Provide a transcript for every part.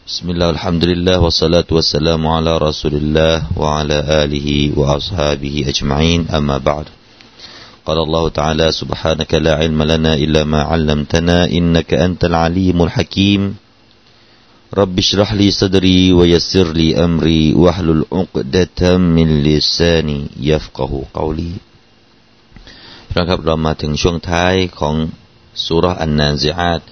Bismillah, alhamdulillah, wassalatu wassalamu ala rasulillah wa ala alihi wa ashabihi ajma'in, amma ba'd. Qala Allahu ta'ala, subhanaka la ilma lana illa ma 'allamtana innaka antal alimul hakim. Rabbi shrah li sadri wa yassir li amri wahlul 'uqdatam min lisani yafqahu qawli. นะครับเรามาถึงช่วงท้ายของซูเราะห์อันนาซิอาต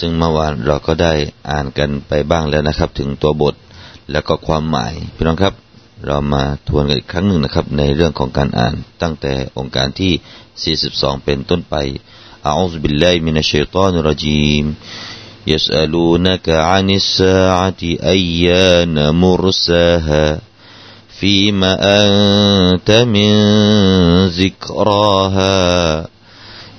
ซึ่งเมื่อวานเราก็ได้อ่านกันไปบ้างแล้วนะครับถึงตัวบทแล้วก็ความหมายพี่น้องครับเรามาทวนกันอีกครั้งหนึ่งนะครับในเรื่องของการอ่านตั้งแต่องค์การที่42เป็นต้นไปอะอูซุบิลลาฮิมินัชชัยฏอนิรเราะญีมยัสอะลูนะกะอานิสซาอะติอัยยานมุรซาฮาฟิมาอันตะมินซิกราฮา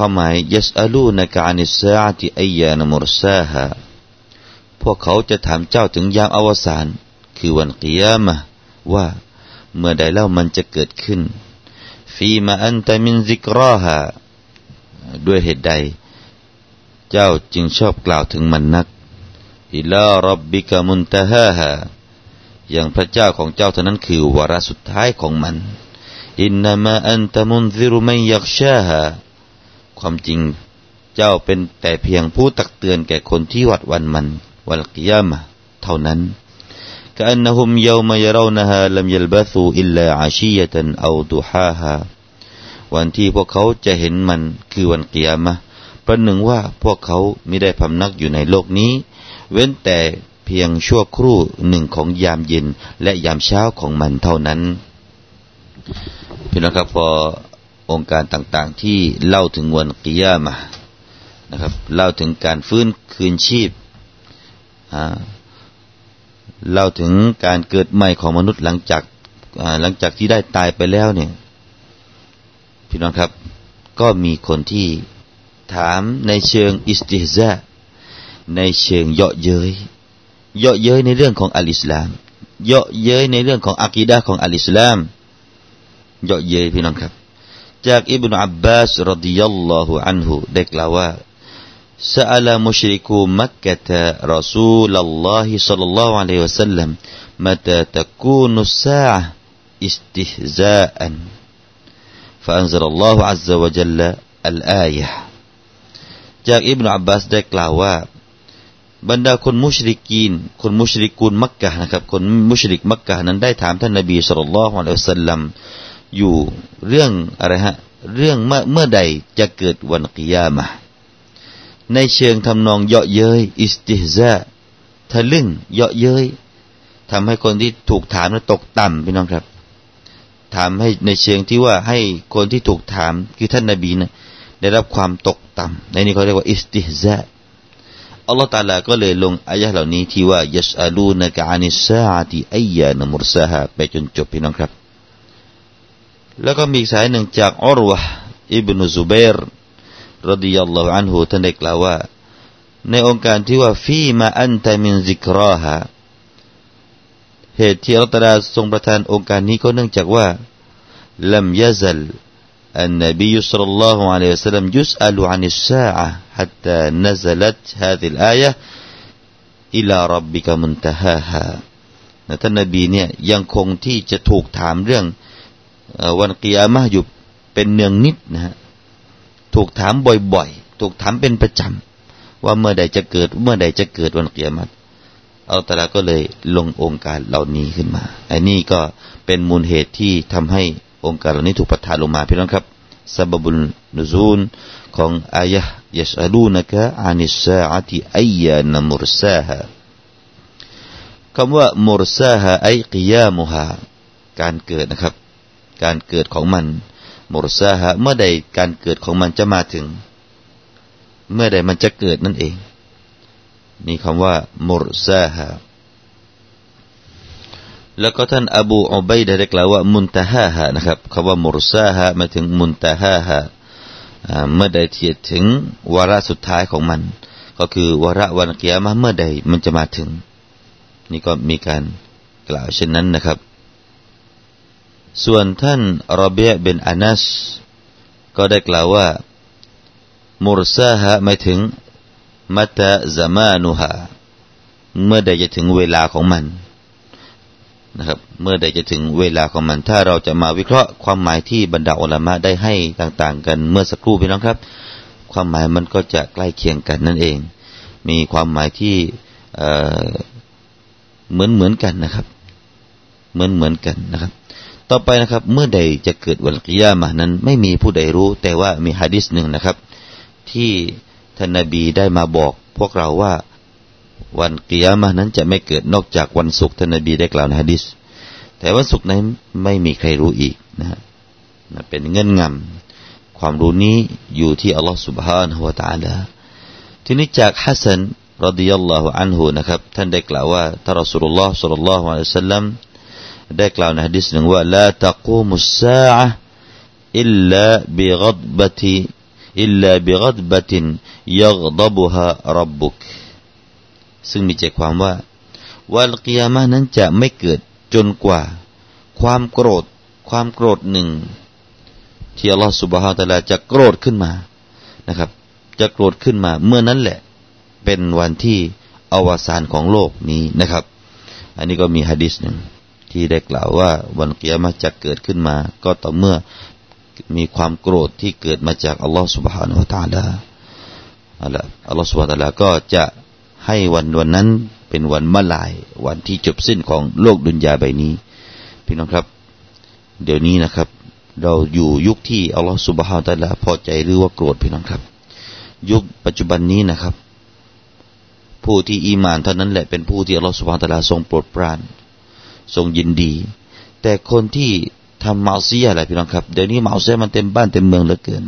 ความหมายยัสอะลูนะกะอานิสซาอะติอัยยานะมุรซาฮาพวกเขาจะถามเจ้าถึงยามอวสานคือวันกิยามะห์ว่าเมื่อใดเล่ามันจะเกิดขึ้นฟีมาอันตะมินซิกราฮาด้วยเหตุใดเจ้าจึงชอบกล่าวถึงมันนักอิลาร็อบบิกะมุนตะฮาฮาอย่างพระเจ้าของเจ้าเท่านั้นคือวาระสุดท้ายของมันอินนามาอันตะมุนซิรุมันยักชาฮาความจริงเจ้าเป็นแต่เพียงผู้ตักเตือนแก่คนที่หวาดหวั่นมันวัลกิยามะห์เท่านั้นกะอันนะฮุมยอมะยะราวนะฮาลัมยัลบะซูอิลลาอาชิยะตันเอาดุฮาฮาวันที่พวกเขาจะเห็นมันคือวันกิยามะห์ประหนึ่งว่าพวกเขามิได้พำนักอยู่ในโลกนี้เว้นแต่เพียงชั่วครู่หนึ่งของยามเย็นและยามเช้าของมันเท่านั้นพี่น้องครับพอองค์การต่างๆที่เล่าถึงวันกิยามะห์นะครับเล่าถึงการฟื้นคืนชีพเล่าถึงการเกิดใหม่ของมนุษย์หลังจากที่ได้ตายไปแล้วเนี่ยพี่น้องครับก็มีคนที่ถามในเชิงอิสติฮซาในเชิงเยาะเย้ยในเรื่องของอัลอิสลามเยาะเย้ยในเรื่องของอะกีดะห์ของอัลอิสลามเยาะเย้ยพี่น้องครับจากอิบนุอับบาสรอฎิยัลลอฮุอันฮุได้กล่าวว่าซะอะลามุชริกูมักกะตะรอซูลุลลอฮิศ็อลลัลลอฮุอะลัยฮิวะซัลลัมมะตาตะกูนุสซาอะห์อิสติฮซาอันฟะอันซะลัลลอฮุอัซซะวะญัลละอัลอายะห์จากอิบนุอับบาสได้กล่าวว่าบรรดาคนมุชริกูนมักกะฮ์นะครับคนมุชริกมักกะฮ์นั้นได้ถามท่านนบีศ็อลลัลลอฮุอะลัยฮิวะซัลลัมอยู่เรื่องอะไรฮะเรื่องเมื่อใดจะเกิดวันกิยามะห์ในเชิงทำนองเยาะเย้ยอิสติฮซาทะลึ่งเยาะเย้ยทำให้คนที่ถูกถามตกต่ำพี่น้องครับถามให้ในเชิงที่ว่าให้คนที่ถูกถามคือท่านนบีนะได้รับความตกต่ำในนี้เขาเรียกว่าอิสติฮซาอัลลอฮฺตะอาลาก็เลยลงอายะห์เหล่านี้ที่ว่ายัสอะลูนะกะอานิสซาอะติอัยยานะมุรซาฮาไปจนจบพี่น้องครับแล้วก็มีสายหนึ่งจากอุรวะห์อิบนุซุบัยรรอฎิยัลลอฮุอันฮุท่านได้กล่าวว่าในองค์การที่ว่าฟีมาอันตะมินซิกราฮาเหตุที่อัลลอฮฺตะอาลาทรงประทานองค์การนี้ก็เนื่องจากว่าลัมยะซัลอันนบีศ็อลลัลลอฮุอะลัยฮิวะซัลลัมยุสอะลูอานิสซาอะห์ฮัตตานะซะลัตฮาซิลอายะห์อิลาร็อบบิกะมุนตะฮาฮาท่านนบีเนี่ยยังคงที่จะถูกถามเรื่องวันกิยามะห์อยู่เป็นเนืองนิดนะฮะถูกถามบ่อยๆถูกถามเป็นประจำว่าเมื่อใดจะเกิดวันกิยามะห์อัลตะอาลาก็เลยลงองค์การเหล่านี้ขึ้นมาอันนี้ก็เป็นมูลเหตุที่ทำให้องค์การเหล่านี้ถูกประทานลงมาพี่น้องครับซะบับุลนุซูลของอายะห์ยัสอะลูนะกะอานิสซาอะติอัยยานะมุรซาฮาคำว่ามุรซาฮาไอกิยามุฮาการเกิดนะครับการเกิดของมันมุรซาฮะเมื่อใดการเกิดของมันจะมาถึงเมื่อใดมันจะเกิดนั่นเองนี่คำว่ามุรซาฮะ แล้วก็ท่านอบูอุบัยดะห์ได้กล่าวว่ามุนตะฮาฮะนะครับคำว่ามุรซาฮะหมายถึงมุนตะฮาฮะเมื่อใดเทียดถึงวาระสุดท้ายของมันก็คือวาระวันกิยามะห์เมื่อใดมันจะมาถึงนี่ก็มีการกล่าวเช่นนั้นนะครับส่วนท่านรอบีอ์บินอานัสก็ได้กล่าวว่ามุรซาฮะหมายถึงมัตะซะมานุฮะเมื่อใดจะถึงเวลาของมันนะครับเมื่อใดจะถึงเวลาของมันถ้าเราจะมาวิเคราะห์ความหมายที่บรรดาอุลามะห์ได้ให้ต่างๆกันเมื่อสักครู่พี่น้องครับความหมายมันก็จะใกล้เคียงกันนั่นเองมีความหมายที่เหมือนกันนะครับเหมือนกันนะครับต่อไปนะครับเมื่อใดจะเกิดวันกิยามะห์นั้นไม่มีผู้ใดรู้แต่ว่ามีหะดีษหนึ่งนะครับที่ท่านนบีได้มาบอกพวกเราว่าวันกิยามะห์นั้นจะไม่เกิดนอกจากวันศุกร์ท่านนบีได้กล่าวในหะดีษแต่วันศุกร์นั้นไม่มีใครรู้อีกนะฮะเป็นเงื่อนงำความรู้นี้อยู่ที่อัลลอฮฺซุบฮานะฮูวะตะอาลาทีนี้จากฮัสซันรอฎิยัลลอฮุอันฮุนะครับท่านได้กล่าวว่าท่านรอซูลุลลอฮ์ศ็อลลัลลอฮุอะลัยฮิวะซัลลัมได้กล่าวในหะดีษหนึ่งว่าลาตะกูมุสซาอะฮ์อิลลาบิฆอฎบะติยัฆฎบุฮาร็อบบุกซึ่งมีใจความว่าวันกิยามะห์นั้นจะไม่เกิดจนกว่าความโกรธหนึ่งที่อัลลอฮฺซุบฮานะฮูวะตะอาลาจะโกรธขึ้นมานะครับจะโกรธขึ้นมาเมื่อนั้นแหละเป็นวันที่อวสานของโลกนี้นะครับอันนี้ก็มีหะดีษหนึ่งที่ได้กล่าวว่าวันกิยามะห์จะเกิดขึ้นมาก็ต่อเมื่อมีความโกรธที่เกิดมาจากอัลลอฮฺซุบฮานะฮูวะตะอาลาอัลลอฮฺซุบฮานะฮูวะตะอาลาก็จะให้วันนั้นเป็นวันมะลายวันที่จบสิ้นของโลกดุนยาใบนี้พี่น้องครับเดี๋ยวนี้นะครับเราอยู่ยุคที่อัลลอฮฺซุบฮานะฮูวะตะอาลาพอใจหรือว่าโกรธพี่น้องครับยุคปัจจุบันนี้นะครับผู้ที่อีหม่านเท่านั้นแหละเป็นผู้ที่อัลลอฮฺซุบฮานะฮูวะตะอาลาทรงโปรดปรานทรงยินดีแต่คนที่ทำมะอซิยะห์อะไรพี่น้องครับเดี๋ยวนี้มะอซิยะห์มันเต็มบ้านเต็มเมืองเหลือเกิน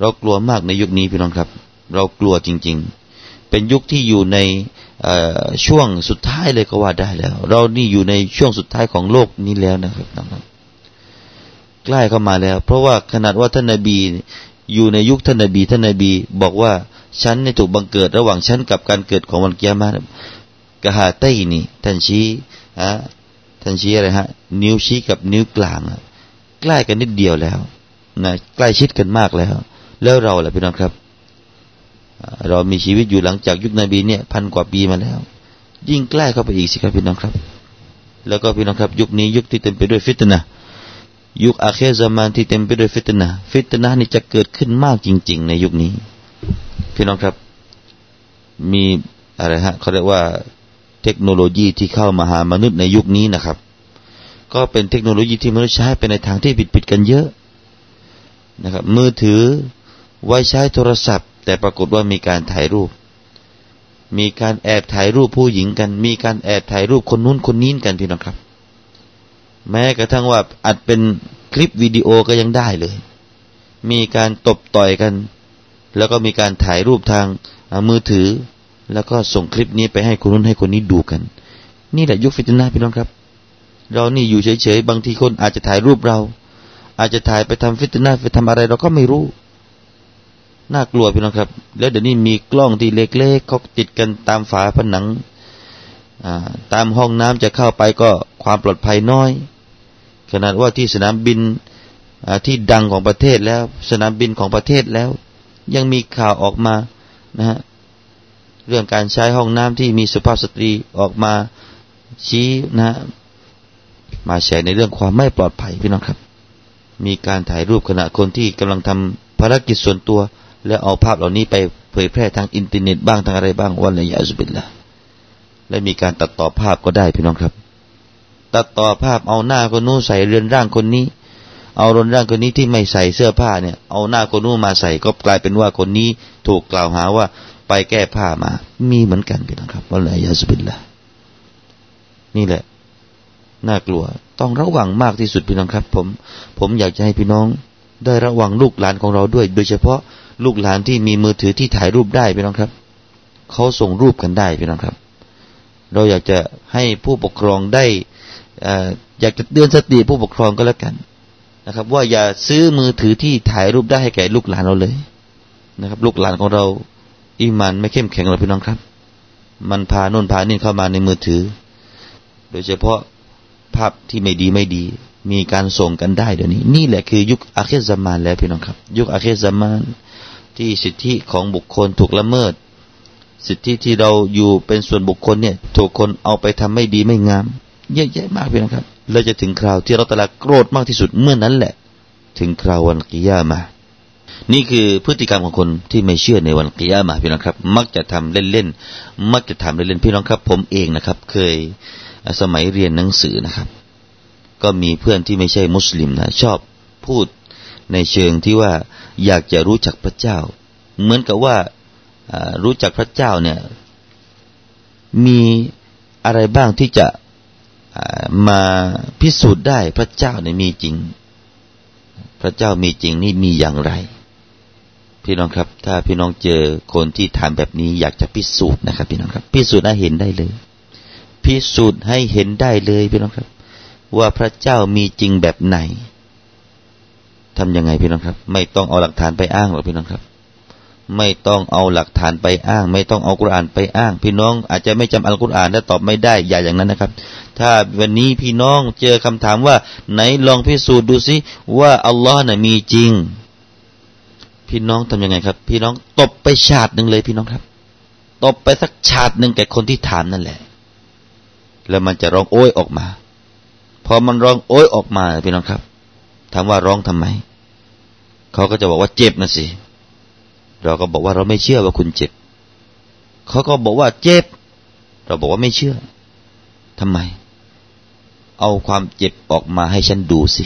เรากลัวมากในยุคนี้พี่น้องครับเรากลัวจริงๆเป็นยุคที่อยู่ในช่วงสุดท้ายเลยก็ว่าได้แล้วเรานี่อยู่ในช่วงสุดท้ายของโลกนี้แล้วนะครับใกล้เข้ามาแล้วเพราะว่าขนาดว่าท่านนบีอยู่ในยุคท่านนบีบอกว่าฉันเนี่ยถูกบังเกิดระหว่างฉันกับการเกิดของวันกิยามะห์กะฮาไตนี่ท่านชี้อะไรฮะนิ้วชี้กับนิ้วกลางใกล้กันนิดเดียวแล้วนะใกล้ชิดกันมากแล้วแล้วเราล่ะพี่น้องครับเรามีชีวิตอยู่หลังจากยุคนบีเนี่ยพันกว่าปีมาแล้วยิ่งใกล้เข้าไปอีกสิครับพี่น้องครับแล้วก็พี่น้องครับยุคนี้ยุคที่เต็มไปด้วยฟิตนะห์ยุคอาคิรซะมานที่เต็มไปด้วยฟิตนะห์นี่จะเกิดขึ้นมากจริงๆในยุคนี้พี่น้องครับมีอะไรฮะเขาเรียกว่าเทคโนโลยีที่เข้ามาหามนุษย์ในยุคนี้นะครับก็เป็นเทคโนโลยีที่มนุษย์ใช้ไปในทางที่ผิดๆกันเยอะนะครับมือถือไว้ใช้โทรศัพท์แต่ปรากฏว่ามีการถ่ายรูปมีการแอบถ่ายรูปผู้หญิงกันมีการแอบถ่ายรูปคนนู้นคนนี้กันพี่น้องครับแม้กระทั่งว่าอัดเป็นคลิปวิดีโอก็ยังได้เลยมีการตบต่อยกันแล้วก็มีการถ่ายรูปทางมือถือแล้วก็ส่งคลิปนี้ไปให้คนนู้นให้คนนี้ดูกันนี่แหละยุคฟิตนะห์พี่น้องครับเรานี่อยู่เฉยๆบางทีคนอาจจะถ่ายรูปเราอาจจะถ่ายไปทำฟิตนะห์ไปทำอะไรเราก็ไม่รู้น่ากลัวพี่น้องครับแล้วเดี๋ยวนี้มีกล้องที่เล็กๆเขาติดกันตามฝาผนังตามห้องน้ำจะเข้าไปก็ความปลอดภัยน้อยขนาดว่าที่สนามบินที่ดังของประเทศแล้วสนามบินของประเทศแล้วยังมีข่าวออกมานะฮะเรื่องการใช้ห้องน้ำที่มีสุภาพสตรีออกมาชี้นะฮะมาแชร์ในเรื่องความไม่ปลอดภัยพี่น้องครับมีการถ่ายรูปขณะคนที่กำลังทำภารกิจส่วนตัวแล้วเอาภาพเหล่านี้ไปเผยแพร่ทางอินเทอร์เน็ตบ้างทางอะไรบ้างวันละยะอัลบิลละและมีการตัดต่อภาพก็ได้พี่น้องครับตัดต่อภาพเอาหน้าคนนู้นใส่เรือนร่างคนนี้เอาเรือนร่างคนนี้ที่ไม่ใส่เสื้อผ้าเนี่ยเอาหน้าคนนู้นมาใส่ก็กลายเป็นว่าคนนี้ถูกกล่าวหาว่าไปแก้ผ้ามามีเหมือนกันพี่น้องครับวันละยะอัลบิลละนี่แหละน่ากลัวต้องระวังมากที่สุดพี่น้องครับผมอยากจะให้พี่น้องได้ระวังลูกหลานของเราด้วยโดยเฉพาะลูกหลานที่มีมือถือที่ถ่ายรูปได้พี่น้องครับเขาส่งรูปกันได้พี่น้องครับ เราอยากจะให้ผู้ปกครองได้อยากจะเตือนสติผู้ปกครองก็แล้วกันนะครับว่าอย่าซื้อมือถือที่ถ่ายรูปได้ให้แก่ลูกหลานเราเลยนะครับลูกหลานของเราอีหม่านไม่เข้มแข็งหรอกพี่น้องครับมันพาโน่นพานี่เข้ามาในมือถือโดยเฉพาะภาพที่ไม่ดีมีการส่งกันได้เดี๋ยวนี้นี่แหละคือยุคอาคิรซะมานแล้วพี่น้องครับยุคอาคิรซะมานที่สิทธิของบุคคลถูกละเมิดสิทธิที่เราอยู่เป็นส่วนบุคคลเนี่ยถูกคนเอาไปทำไม่ดีไม่งามเยอะแยะมากพี่น้องครับแล้วจะถึงคราวที่เราตะละโกรธมากที่สุดเมื่อนั้นแหละถึงคราววันกิยามะห์นี่คือพฤติกรรมของคนที่ไม่เชื่อในวันกิยามะห์พี่น้องครับมักจะทำเล่นๆพี่น้องครับผมเองนะครับเคยสมัยเรียนหนังสือนะครับก็มีเพื่อนที่ไม่ใช่มุสลิมนะชอบพูดในเชิงที่ว่าอยากจะรู้จักพระเจ้าเหมือนกับว่ารู้จักพระเจ้าเนี่ยมีอะไรบ้างที่จะมาพิสูจน์ได้พระเจ้าเนี่ยมีจริงพระเจ้ามีจริงนี่มีอย่างไรพี่น้องครับถ้าพี่น้องเจอคนที่ถามแบบนี้อยากจะพิสูจน์นะครับพี่น้องครับพิสูจน์ให้เห็นได้เลยพี่น้องครับว่าพระเจ้ามีจริงแบบไหนทำยังไงพี่น้องครับไม่ต้องเอาหลักฐานไปอ้างหรอกพี่น้องครับไม่ต้องเอาหลักฐานไปอ้างไม่ต้องเอากุรอานไปอ้างพี่น้องอาจจะไม่จำอัลกุรอานและตอบไม่ได้อย่าอย่างนั้นนะครับถ้าวันนี้พี่น้องเจอคำถามว่าไหนลองพิสูจน์ดูสิว่าอัลลอฮ์น่ะมีจริงพี่น้องทำยังไงครับพี่น้องตบไปฉาดหนึ่งเลยพี่น้องครับตบไปสักฉาดหนึ่งแก่คนที่ถามนั่นแหละแล้วมันจะร้องโอ๊ยออกมาพอมันร้องโอ๊ยออกมาพี่น้องครับถามว่าร้องทำไมเขาก็จะบอกว่าเจ็บนะสิเราก็บอกว่าเราไม่เชื่อว่าคุณเจ็บเขาก็บอกว่าเจ็บเราบอกว่าไม่เชื่อทำไมเอาความเจ็บออกมาให้ฉันดูสิ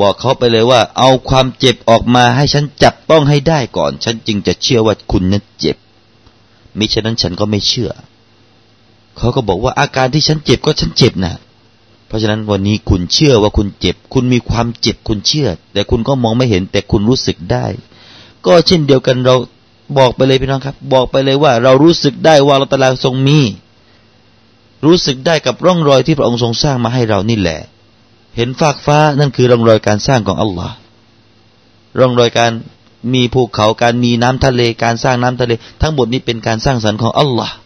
บอกเขาไปเลยว่าเอาความเจ็บออกมาให้ฉันจับต้องให้ได้ก่อนฉันจึงจะเชื่อว่าคุณนั้นเจ็บมิฉะนั้นฉันก็ไม่เชื่อเขาก็บอกว่าอาการที่ฉันเจ็บก็ฉันเจ็บนะเพราะฉะนั้นวันนี้คุณเชื่อว่าคุณเจ็บคุณมีความเจ็บคุณเชื่อแต่คุณก็มองไม่เห็นแต่คุณรู้สึกได้ก็เช่นเดียวกันเราบอกไปเลยพี่น้องครับบอกไปเลยว่าเรารู้สึกได้ว่าอัลเลาะห์ตะอาลาทรงมีรู้สึกได้กับร่องรอยที่พระองค์ทรงสร้างมาให้เรานี่แหละเห็นฟากฟ้านั่นคือร่องรอยการสร้างของอัลเลาะห์ร่องรอยการมีภูเขาการมีน้ำทะเลการสร้างน้ำทะเลทั้งหมดนี้เป็นการสร้างสรรค์ของอัลเลาะห์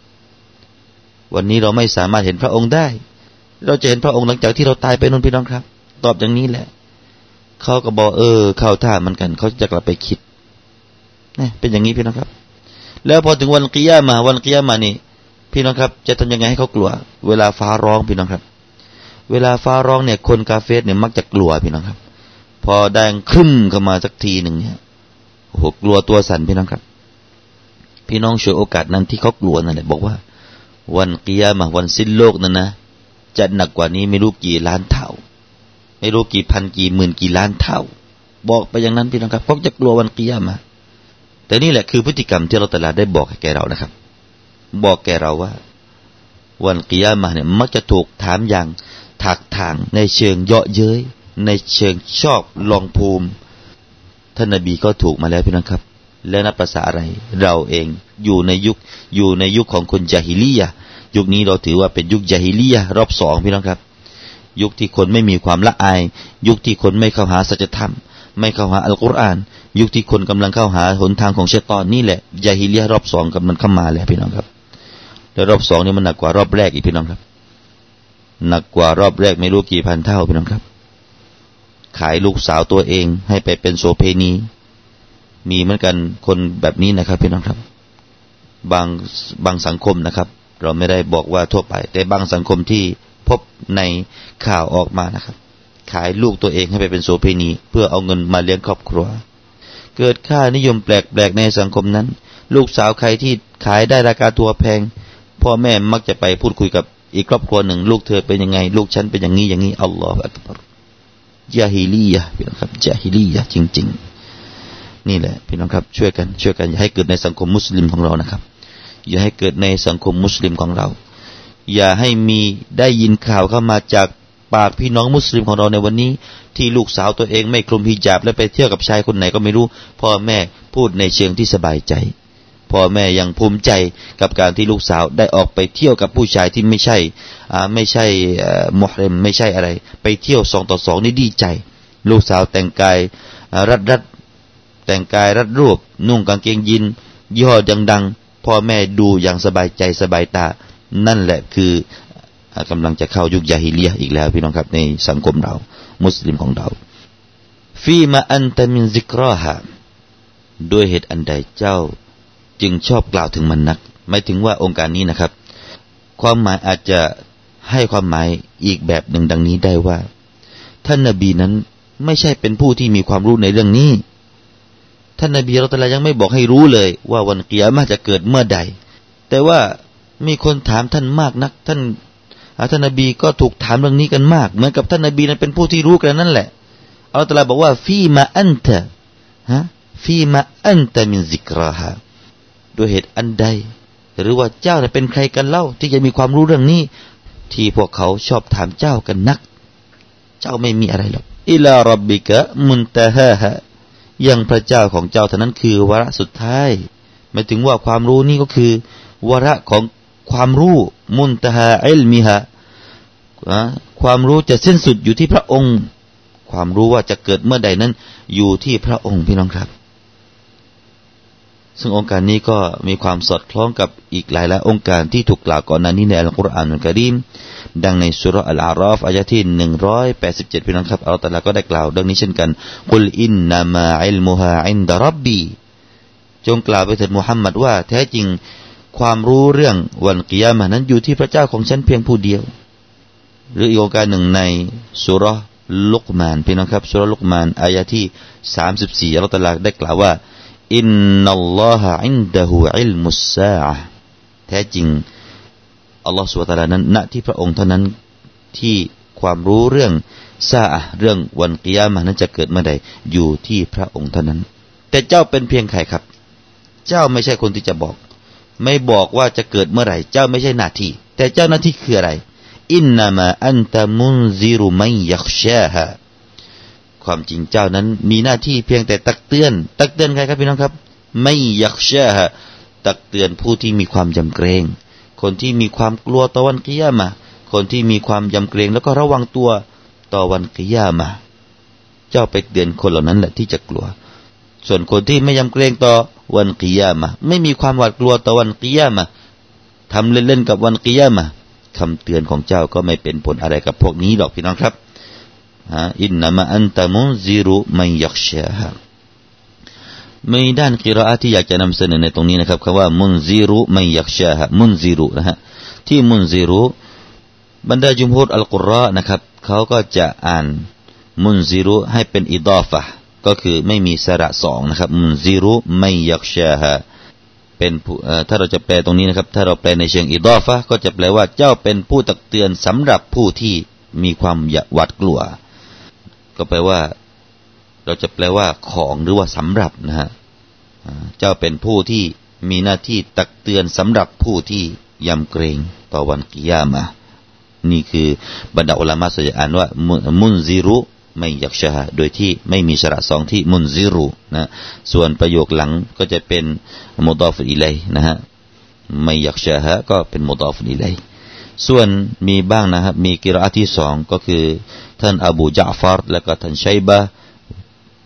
วันนี้เราไม่สามารถเห็นพระองค์ได้เราจะเห็นพระองค์หลังจากที่เราตายไปนั่นพี่น้องครับตอบอย่างนี้แหละเขาก็บอกเข้าท่ามันกันเขาจะกลับไปคิดนี่เป็นอย่างนี้พี่น้องครับแล้วพอถึงวันกิยามะห์วันกิยามะห์นี่พี่น้องครับจะทำยังไงให้เขากลัวเวลาฟ้าร้องพี่น้องครับเวลาฟ้าร้องเนี่ยคนกาเฟรเนี่ยมักจะกลัวพี่น้องครับพอแดงครึ้มเข้ามาสักทีหนึ่งเนี่ยโอ้โหกลัวตัวสั่นพี่น้องครับพี่น้องฉวยโอกาสนั้นที่เขากลัวนั่นแหละบอกว่าวันกิยามะห์วันสิ้นโลกนั่นนะจะหนักกว่านี้ไม่รู้กี่ล้านเท่าไม่รู้กี่พันกี่หมื่นกี่ล้านเท่าบอกไปอย่างนั้นพี่น้องครับพวกจะกลัววันกิยามะห์แต่นี่แหละคือพฤติกรรมที่เราตะอาลาได้บอกให้แก่เรานะครับบอกแก่เราว่าวันกิยามะห์เนี่ยมักจะถูกถามอย่างถากถางในเชิงเยาะเย้ยในเชิงชอบลองภูมิท่านนบีก็ถูกมาแล้วพี่น้องครับแล้วนับภาษาอะไรเราเองอยู่ในยุคของคนญาฮิลียะห์ยุคนี้เราถือว่าเป็นยุคญาฮิลียะห์รอบสองพี่น้องครับยุคที่คนไม่มีความละอายยุคที่คนไม่เข้าหาสัจธรรมไม่เข้าหาอัลกุรอานยุคที่คนกำลังเข้าหาหนทางของชัยฏอนนี่แหละญาฮิลียะห์รอบสองกำลังเข้ามาแล้วพี่น้องครับแล้วรอบสองนี่มันหนักกว่ารอบแรกอีกพี่น้องครับหนักกว่ารอบแรกไม่รู้กี่พันเท่าพี่น้องครับขายลูกสาวตัวเองให้ไปเป็นโสเภณีมีเหมือนกันคนแบบนี้นะครับพี่น้องครับบางสังคมนะครับเราไม่ได้บอกว่าทั่วไปแต่บางสังคมที่พบในข่าวออกมานะครับขายลูกตัวเองให้ไปเป็นโสเภณีเพื่อเอาเงินมาเลี้ยงครอบครัวเกิดค่านิยมแปลกๆในสังคมนั้นลูกสาวใครที่ขายได้ราคาตัวแพงพ่อแม่มักจะไปพูดคุยกับอีกครอบครัวหนึ่งลูกเธอเป็นยังไงลูกฉันเป็นอย่างนี้อย่างนี้อัลลอฮฺอักบัรญาฮิลียะห์พี่น้องครับญาฮิลียะห์จริงๆนี่แหละพี่น้องครับช่วยกันอย่าให้เกิดในสังคมมุสลิมของเรานะครับอย่าให้เกิดในสังคมมุสลิมของเราอย่าให้มีได้ยินข่าวเข้ามาจากปากพี่น้องมุสลิมของเราในวันนี้ที่ลูกสาวตัวเองไม่คลุมฮิญาบและไปเที่ยวกับชายคนไหนก็ไม่รู้พ่อแม่พูดในเชิงที่สบายใจ พ่อแม่ยังภูมิใจกับการที่ลูกสาวได้ออกไปเที่ยวกับผู้ชายที่ไม่ใช่มุหริมไม่ใช่อะไรไปเที่ยว2 ต่อ 2นี่ดีใจลูกสาวแต่งกายรัดแต่งกายรัดรูปนุ่งกางเกงยีนส์ยี่ห้อดังๆพ่อแม่ดูอย่างสบายใจสบายตานั่นแหละคือกำลังจะเข้ายุคยาฮิลียะห์อีกแล้วพี่น้องครับในสังคมเรามุสลิมของเราฟีมาอันตะมินซิกรอฮาด้วยเหตุอันใดเจ้าจึงชอบกล่าวถึงมันนักหมายถึงว่าองค์การนี้นะครับความหมายอาจจะให้ความหมายอีกแบบหนึ่งดังนี้ได้ว่าท่านนบีนั้นไม่ใช่เป็นผู้ที่มีความรู้ในเรื่องนี้ท่านนบีเราแต่ละยังไม่บอกให้รู้เลยว่าวันกิยามะห์จะเกิดเมื่อใดแต่ว่ามีคนถามท่านมากนักท่านนบีก็ถูกถามเรื่องนี้กันมากเหมือนกับท่านนบีนั้นเป็นผู้ที่รู้กันนั่นแหละอัลเลาะห์ตะอาลาบอกว่าฟีมาอันตะฟีมาอันตะมินซิกรอฮาด้วยเหตุอันใดหรือว่าเจ้าเป็นใครกันเล่าที่จะมีความรู้เรื่องนี้ที่พวกเขาชอบถามเจ้ากันนักเจ้าไม่มีอะไรหรอกอิลาร็อบบิกะมุนตะฮาฮะยังพระเจ้าของเจ้าเท่านั้นคือวาระสุดท้ายหมายถึงว่าความรู้นี้ก็คือวาระของความรู้มุนตะฮาอิลมิฮะความรู้จะสิ้นสุดอยู่ที่พระองค์ความรู้ว่าจะเกิดเมื่อใดนั้นอยู่ที่พระองค์พี่น้องครับซึ่งองค์การนี้ก็มีความสอดคล้องกับอีกหลายๆองค์การที่ถูกกล่าวก่อนหน้านี้ในอัลกุรอานอัลกะรีมดังในซูเราะห์อัลอาราฟอายะห์ที่187พี่น้องครับอัลเลาะห์ตะอาลาก็ได้กล่าวดังนี้เช่นกันกุลอินนะมาอิลมุฮาอินดะร็อบบีจงกล่าวไปเถิดมุฮัมมัดว่าแท้จริงความรู้เรื่องวันกิยามะห์นั้นอยู่ที่พระเจ้าของฉันเพียงผู้เดียวหรืออีกองค์การหนึ่งในซูเราะห์ลุกมานพี่น้องครับซูเราะห์ลุกมานอายะห์ที่34อัลเลาะห์ตะอาลาได้กล่าวว่าอินนัลลอฮะอินดะฮูอิลมุสซาอะห์แท้จริงอัลลอฮฺซุบฮานะฮูวะตะอาลานั้นณที่พระองค์เท่านั้นที่ความรู้เรื่องซาอะห์เรื่องวันกิยามะห์นั้นจะเกิดเมื่อใดอยู่ที่พระองค์เท่านั้นแต่เจ้าเป็นเพียงใครครับเจ้าไม่ใช่คนที่จะบอกไม่บอกว่าจะเกิดเมื่อไหร่เจ้าไม่ใช่หน้าที่แต่เจ้าหน้าที่คืออะไรอินนามะอันตะมุนซิรุมัยยักชาฮะความจริงเจ้านั้นมีหน้าที่เพียงแต่ตักเตือนใครครับพี่น้องครับไม่ยักชาฮะตักเตือนผู้ที่มีความยำเกรงคนที่มีความกลัวต่อวันกิยามะห์คนที่มีความยำเกรงแล้วก็ระวังตัวต่อวันกิยามะห์เจ้าไปเตือนคนเหล่านั้นแหละที่จะกลัวส่วนคนที่ไม่ยำเกรงต่อวันกิยามะห์ไม่มีความหวาดกลัวต่อวันกิยามะห์ทำเล่นๆกับวันกิยามะห์คำเตือนของเจ้าก็ไม่เป็นผลอะไรกับพวกนี้หรอกพี่น้องครับอินนามะอันตะมุนซิรุมัยยักชาฮะมีด้านกิรออะห์ที่อยากจะนำเสนอในตรงนี้นะครับคำว่ามุนซิรุมัยยักชาฮะมุนซิรุนะฮะที่มุนซิรุบรรดาจุมฮูรอัลกุรอนะครับเขาก็จะอ่านมุนซิรุให้เป็นอิดอฟะห์ก็คือไม่มีสระสองนะครับมุนซิรุมัยยักชาฮะเป็นถ้าเราจะแปลตรงนี้นะครับถ้าเราแปลในเชิงอิดอฟะห์ก็จะแปลว่าเจ้าเป็นผู้ตักเตือนสำหรับผู้ที่มีความหวาดกลัวก็แปลว่าเราจะแปลว่าของหรือว่าสำหรับนะฮะเจ้าเป็นผู้ที่มีหน้าที่ตักเตือนสำหรับผู้ที่ยำเกรงต่อวันกิยามะห์นี่คือบรรดาอุลามะห์ส่วนใหญ่อ่านว่ามุนซิรุไม่ยักชะฮะโดยที่ไม่มีสระสองที่มุนซิรุนะส่วนประโยคหลังก็จะเป็นมุฎอฟอิลัยนะฮะไม่ยักชะฮะก็เป็นมุฎอฟอิลัยส่วนมีบ้างนะครับมีกิรออะห์ที่2ก็คือท่านอบูญะอ์ฟาร์และก็ท่านชัยบะห์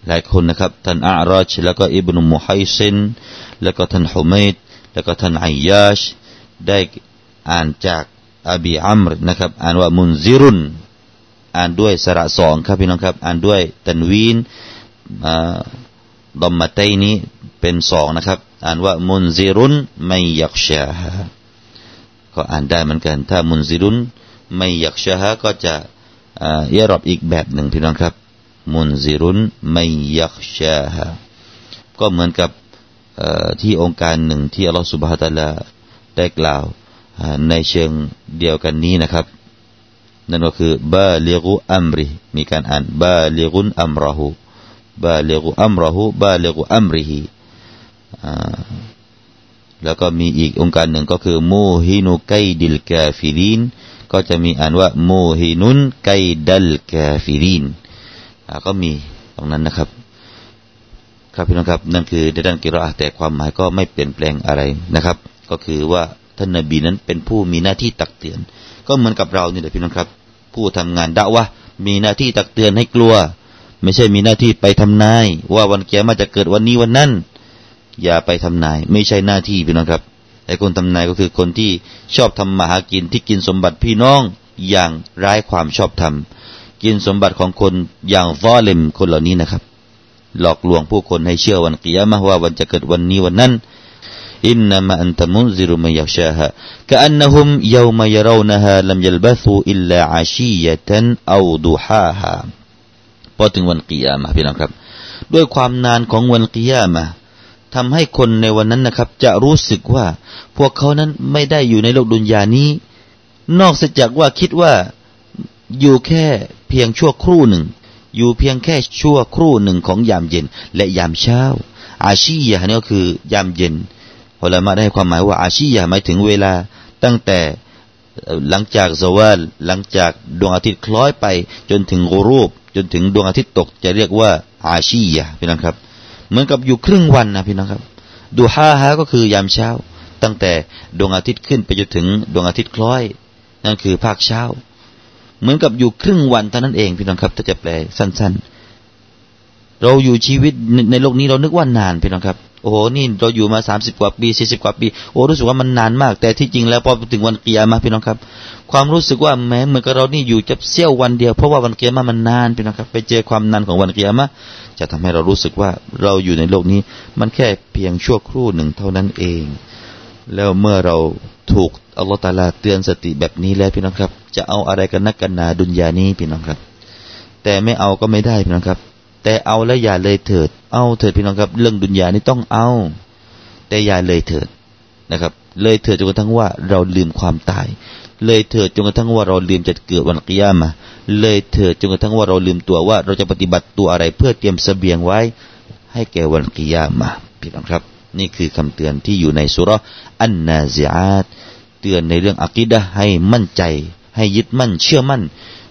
หลายคนนะครับท่านอะรอชแล้วก็อิบนุมุไฮซินแล้วก็ท่านหุมัยดแล้วก็ท่านอัยยาชได้อ่านจากอบีอัมรนะครับอ่านว่ามุนซิรุนอ่านด้วยสระ2ครับพี่น้องครับอ่านด้วยตันวีนดัมมะตัยนีเป็น2นะครับอ่านว่ามุนซิรุนมัยยักชาฮะก็อ่านได้เหมือนกันถ้ามุนซิรุนมัยยักชาฮะก็จะอิรอบอีกแบบหนึ่งพี่น้องครับมุนซิรุนมัยยักชาฮะก็เหมือนกับที่องค์การหนึ่งที่อัลเลาะห์ซุบฮานะฮูวะตะอาลาได้กล่าวในเชิงเดียวกันนี้นะครับนั่นก็คือบาลิกุอัมริมีการอ่านบาลิกุอัมเราะฮูบาลิกุอัมเราะฮูบาลิกุอัมริฮิแล้วก็มีอีกองค์การหนึ่งก็คือมูฮินุกัยดิลกาฟิรินก็จะมีอ่านว่ามูฮินุนกัยดัลกาฟิรินก็มีตรงนั้นนะครับ ครับพี่น้องครับนั่นคือในด้านกิรออะห์แต่ความหมายก็ไม่เปลี่ยนแปลงอะไรนะครับก็คือว่าท่านนบีนั้นเป็นผู้มีหน้าที่ตักเตือนก็เหมือนกับเรานี่แหละพี่น้องครับผู้ทำงานดะวะห์มีหน้าที่ตักเตือนให้กลัวไม่ใช่มีหน้าที่ไปทำนายว่าวันกิยามะฮ์จะเกิดวันนี้วันนั้นอย่าไปทำนายไม่ใช่หน้าที่พี่น้องครับไอ้คนทำนายก็คือคนที่ชอบทำมาหากินที่กินสมบัติพี่น้องอย่างไร้ความชอบธรรมกินสมบัติของคนอย่างซอลิมคนเหล่านี้นะครับหลอกลวงผู้คนให้เชื่อวันกิยามะฮ์ว่าวันจะเกิดวันนี้วันนั้นอินนามะอันตะมุนซิรุมัยยักชาฮะกะอันนะฮุมยอมะยะราวนะฮาลัมยัลบะซูอิลลาอาชียะตันเอาดุฮาฮาพอถึงวันกิยามะฮ์พี่น้องครับด้วยความนานของวันกิยามะฮ์ทำให้คนในวันนั้นนะครับจะรู้สึกว่าพวกเขานั้นไม่ได้อยู่ในโลกดุนยานี้นอกจากว่าคิดว่าอยู่แค่เพียงชั่วครู่หนึ่งอยู่เพียงแค่ชั่วครู่หนึ่งของยามเย็นและยามเช้าอาชียะฮ์นี่ก็คือยามเย็นอุลามะได้ให้ความหมายว่าอาชียะฮ์หมายถึงเวลาตั้งแต่หลังจากซะวาลหลังจากดวงอาทิตย์คล้อยไปจนถึงกุรูบจนถึงดวงอาทิตย์ตกจะเรียกว่าอาชียะฮ์พี่น้องครับเหมือนกับอยู่ครึ่งวันนะพี่น้องครับดูฮาฮะก็คือยามเช้าตั้งแต่ดวงอาทิตย์ขึ้นไปจนถึงดวงอาทิตย์คล้อยนั่นคือภาคเช้าเหมือนกับอยู่ครึ่งวันเท่านั้นเองพี่น้องครับถ้าจะแปลสั้นๆเราอยู่ชีวิตในโลกนี้เรานึกว่านานพี่น้องครับโอ้โหนี่เราอยู่มา30กว่าปี40กว่าปีโอ้รู้สึกว่ามันนานมากแต่ที่จริงแล้วพอถึงวันกิยามะฮ์พี่น้องครับความรู้สึกว่าแม้เหมือนกับเรานี่อยู่จะเสี้ยววันเดียวเพราะว่าวันกิยามะฮ์มันนานพี่น้องครับไปเจอความนานของวันกิยามะฮ์จะทำให้เรารู้สึกว่าเราอยู่ในโลกนี้มันแค่เพียงชั่วครู่หนึ่งเท่านั้นเองแล้วเมื่อเราถูกอัลเลาะห์ตะอาลาเตือนสติแบบนี้แล้วพี่น้องครับจะเอาอะไรกันนักกันหนาดุนยานี้พี่น้องครับแต่ไม่เอาก็ไม่ได้พี่น้องครับแต่เอาแล้วอย่าเลยเถิดเอาเถิดพี่น้องครับเรื่องดุนยานี่ต้องเอาแต่อย่าเลยเถิดนะครับเลยเถิดจนกระทั่งว่าเราลืมความตายเลยเถิดจนกระทั่งว่าเราลืมจะเกิดวันกิยามะฮ์เลยเถิดจนกระทั่งว่าเราลืมตัวว่าเราจะปฏิบัติตัวอะไรเพื่อเตรียมเสบียงไว้ให้แก่วันกิยามะฮ์พี่น้องครับนี่คือคำเตือนที่อยู่ในซูเราะห์อันนาซิอาตเตือนในเรื่องอะกีดะฮ์ให้มั่นใจให้ยึดมั่นเชื่อมั่น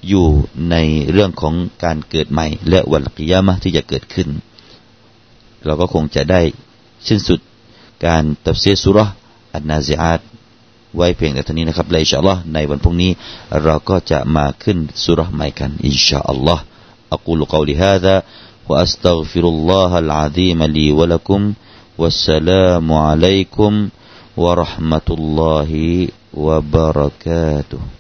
อยู่ในเรื่องของการเกิดใหม่และวันกิยามะฮ์ที่จะเกิดขึ้นเราก็คงจะได้สิ้นสุดการตัฟซีรซูเราะห์อันนาซิอาตไว้เพียงแต่เท่านี้นะครับและอินชาอัลลอฮ์ในวันพรุ่งนี้เราก็จะมาขึ้นซูเราะห์ใหม่กันอินชาอัลลอฮ์อะกูลุกอลิฮาซาวะอัสตัฆฟิรุลลอฮะลอะซีมะลีวะละกุมวัสสลามุอะลัยกุมวะเราะห์มะตุลลอฮิวะบะเราะกาตุฮ์